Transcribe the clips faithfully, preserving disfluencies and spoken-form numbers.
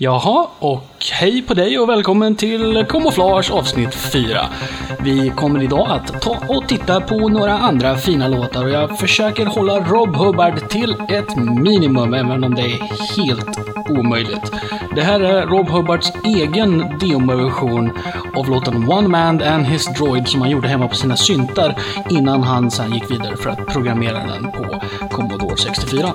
Jaha, och hej på dig och välkommen till Kamoflage avsnitt fyra. Vi kommer idag att ta och titta på några andra fina låtar och jag försöker hålla Rob Hubbard till ett minimum även om det är helt omöjligt. Det här är Rob Hubbards egen demoversion av låten One Man and His Droid som han gjorde hemma på sina syntar innan han sedan gick vidare för att programmera den på Commodore sextiofyra.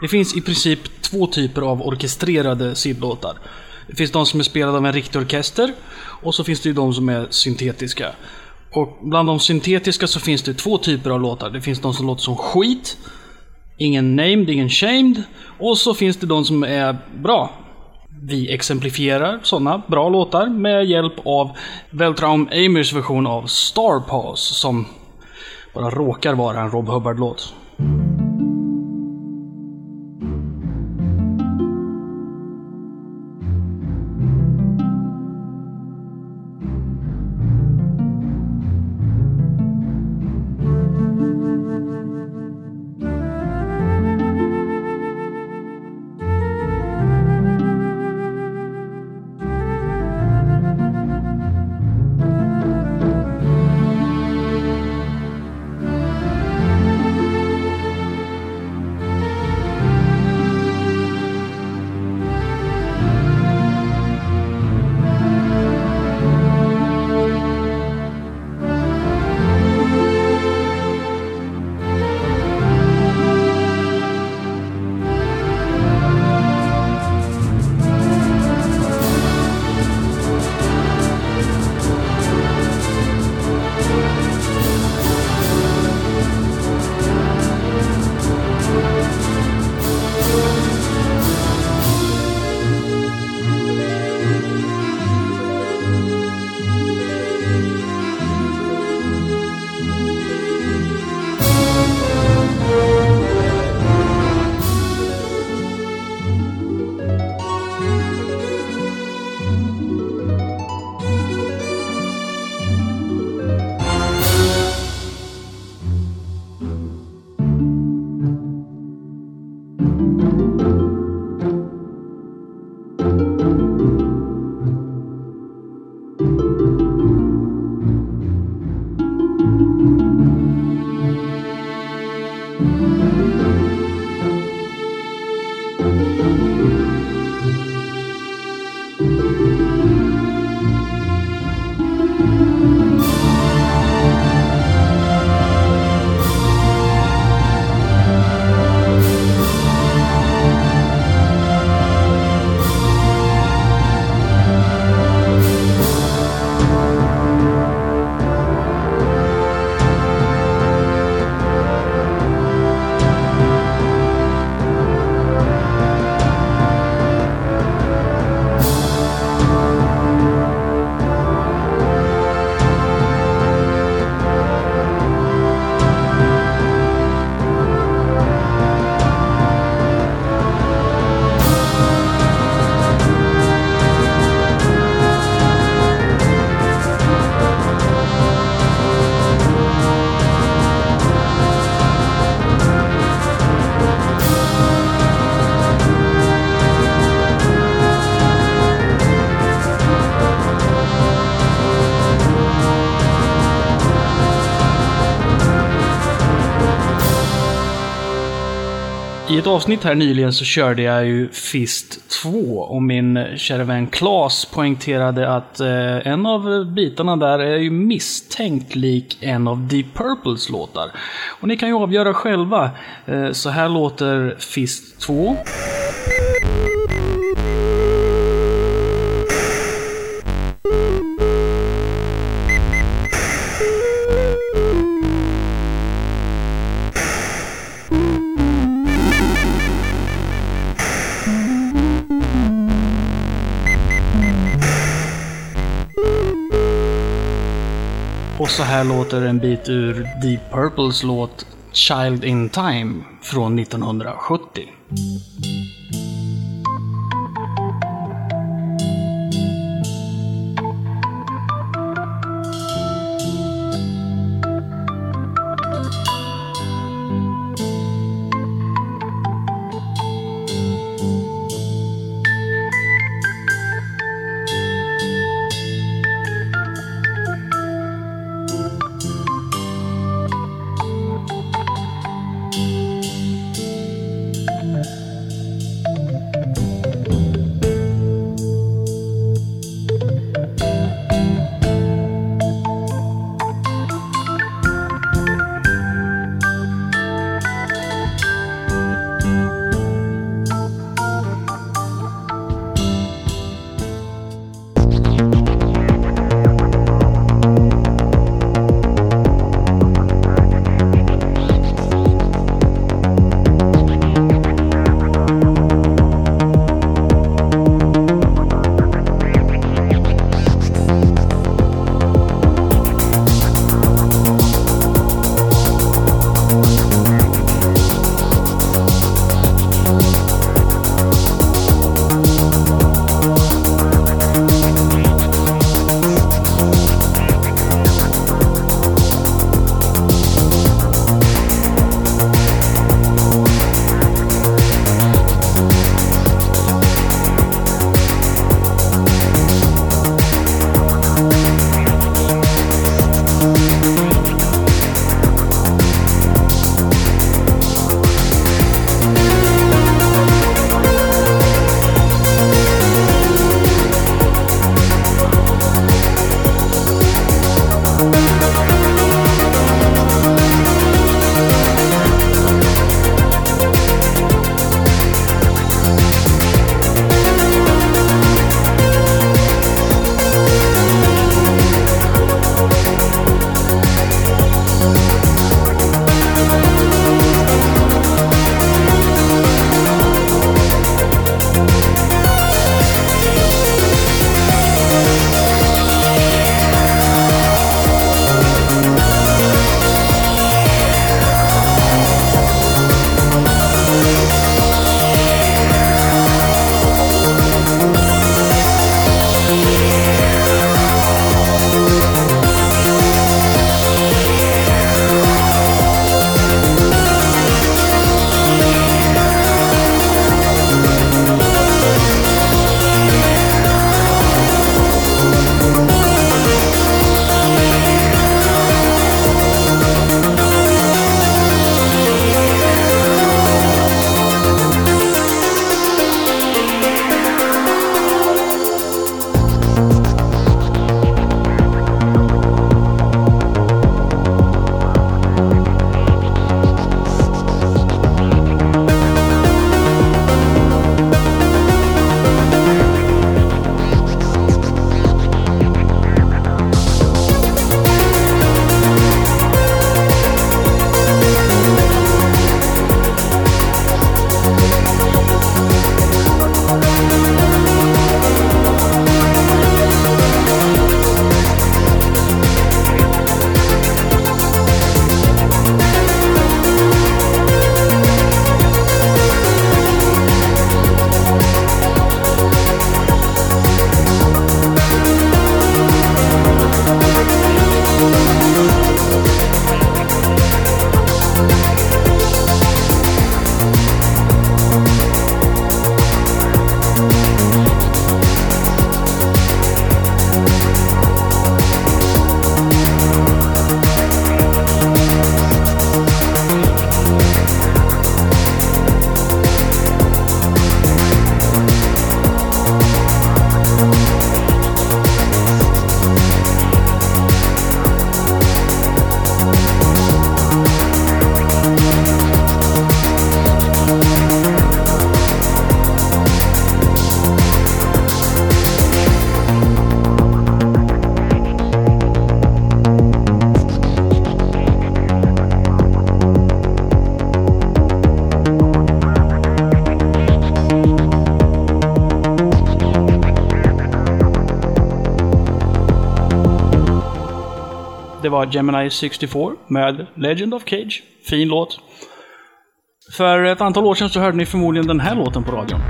Det finns i princip två typer av orkestrerade sidlåtar. Det finns de som är spelade av en riktig orkester och så finns det ju de som är syntetiska. Och bland de syntetiska så finns det två typer av låtar. Det finns de som låter som skit, ingen named, ingen shamed, och så finns det de som är bra. Vi exemplifierar sådana bra låtar med hjälp av Weltraum Amers version av Star Pass som bara råkar vara en Rob Hubbard-låt. ett avsnitt här nyligen så körde jag ju Fist två och min kära vän Claes poängterade att eh, en av bitarna där är ju misstänkt lik en av Deep Purples låtar. Och ni kan ju avgöra själva. Eh, så här låter Fist två. Och så här låter en bit ur Deep Purples låt Child in Time från nittonhundrasjuttio. det var Gemini sextiofyra med Legend of Cage. Fin låt. För ett antal år sedan så hörde ni förmodligen den här låten på radion.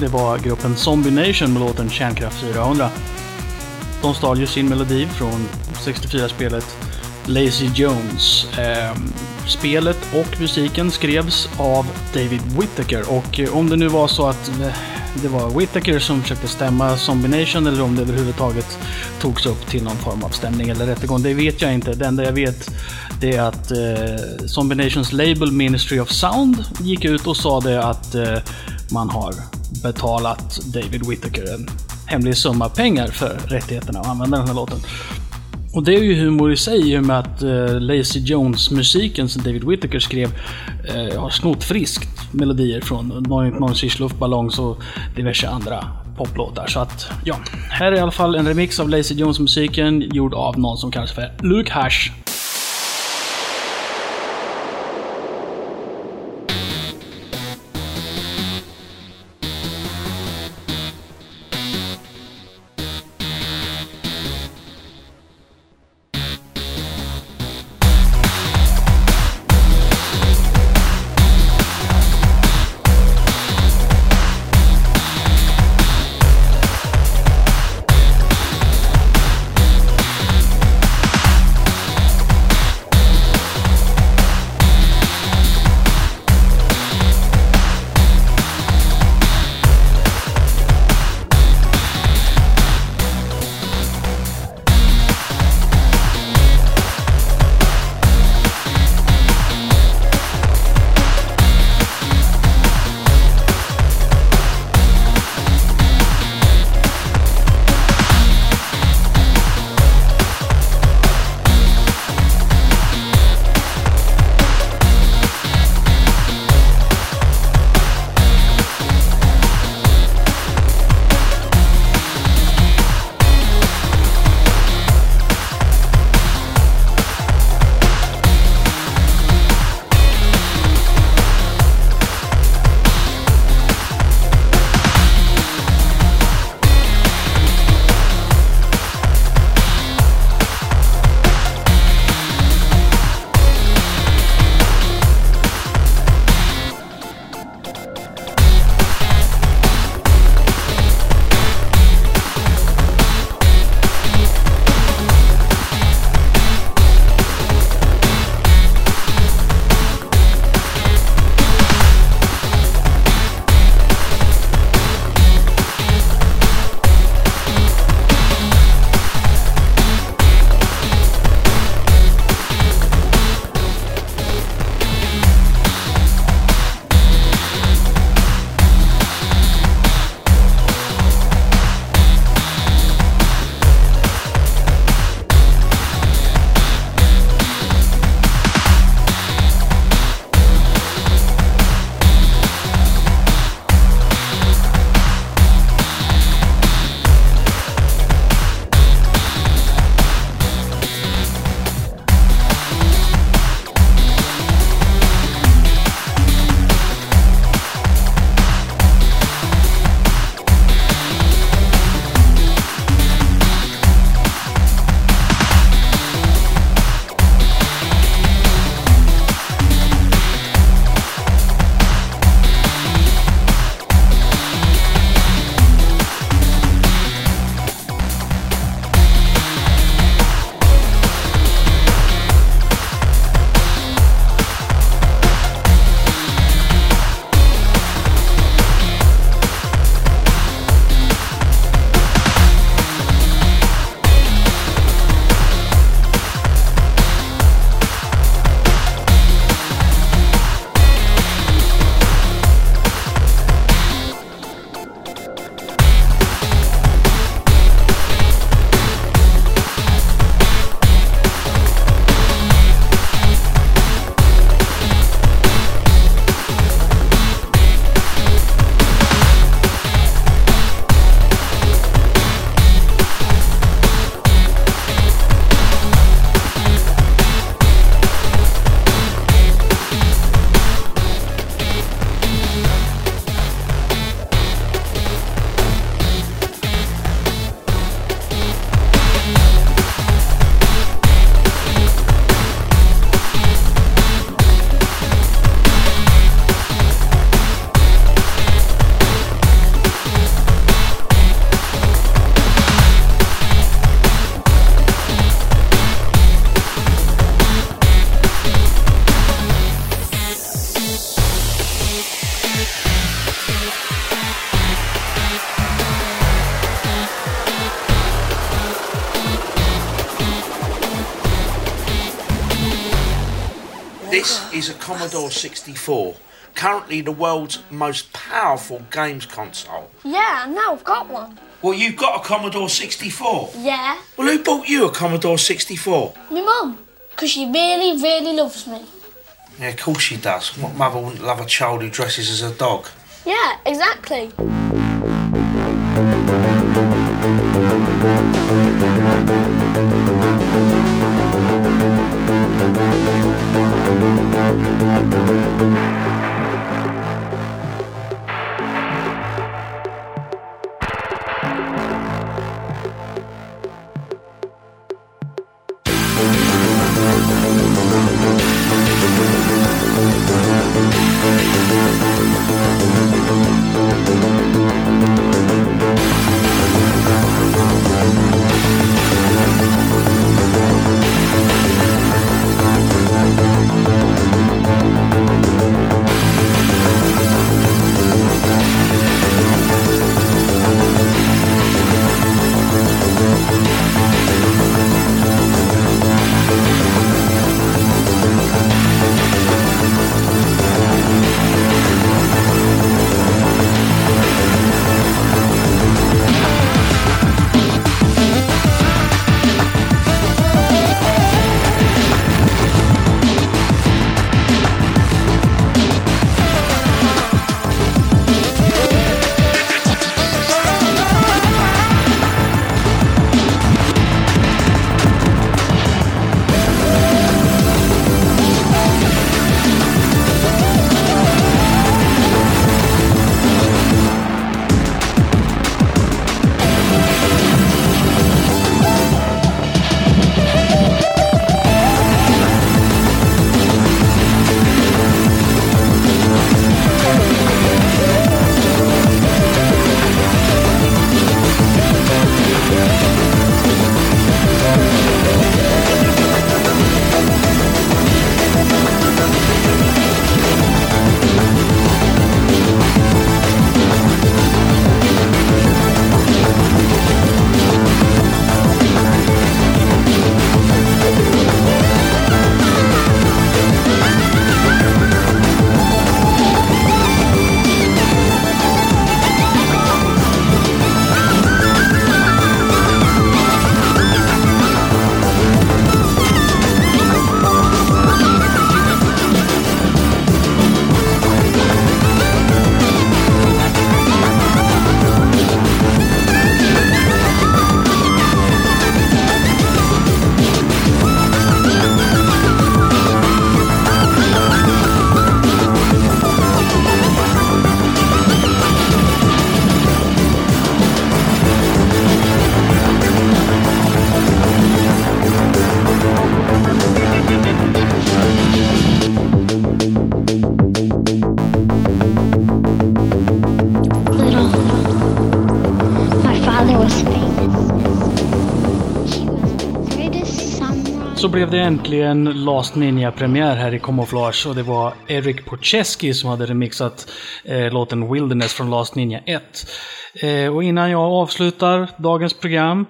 Det var gruppen Zombie Nation med låten Kärnkraft fyrahundra. De stal ju sin melodi från sextiofyra-spelet Lazy Jones. Eh, spelet och musiken skrevs av David Whittaker, och eh, om det nu var så att eh, det var Whittaker som försökte stämma Zombie Nation, eller om det överhuvudtaget togs upp till någon form av stämning eller rättegång, det vet jag inte. Det enda jag vet det är att eh, Zombie Nations label Ministry of Sound gick ut och sa det att eh, man har betalat David Whittaker en hemlig summa pengar för rättigheterna att använda den här låten. Och det är ju humor i sig, i och med att eh, Lazy Jones-musiken som David Whittaker skrev eh, har snott friskt melodier från Noin's Fish Luft Ballons och diverse andra poplåtar. Så att, ja, här är i alla fall en remix av Lazy Jones-musiken gjord av någon som kallas för Luke Hash. is a Commodore sixty-four, currently the world's most powerful games console. Yeah, now I've got one. Well, you've got a Commodore sixty-four? Yeah. Well, who bought you a Commodore sixty-four? My mum, because she really, really loves me. Yeah, of course she does. What mother wouldn't love a child who dresses as a dog? Yeah, exactly. Så blev det äntligen Last Ninja-premiär här i Kamoflage, och det var Erik Porcheski som hade remixat eh, låten Wilderness från Last Ninja ett. Eh, och innan jag avslutar dagens program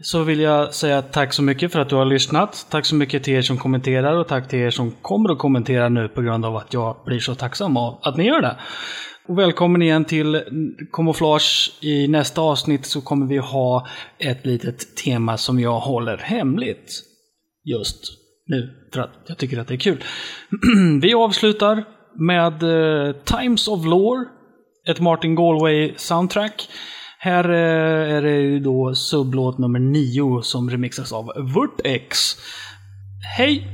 så vill jag säga tack så mycket för att du har lyssnat. Tack så mycket till er som kommenterar, och tack till er som kommer att kommentera nu på grund av att jag blir så tacksam av att ni gör det. Och välkommen igen till Kamoflage. I nästa avsnitt så kommer vi ha ett litet tema som jag håller hemligt just nu, för att jag tycker att det är kul. Vi avslutar med eh, Times of Lore, ett Martin Galway soundtrack. Här eh, är det då sublåt nummer nio som remixas av Vertex. Hej!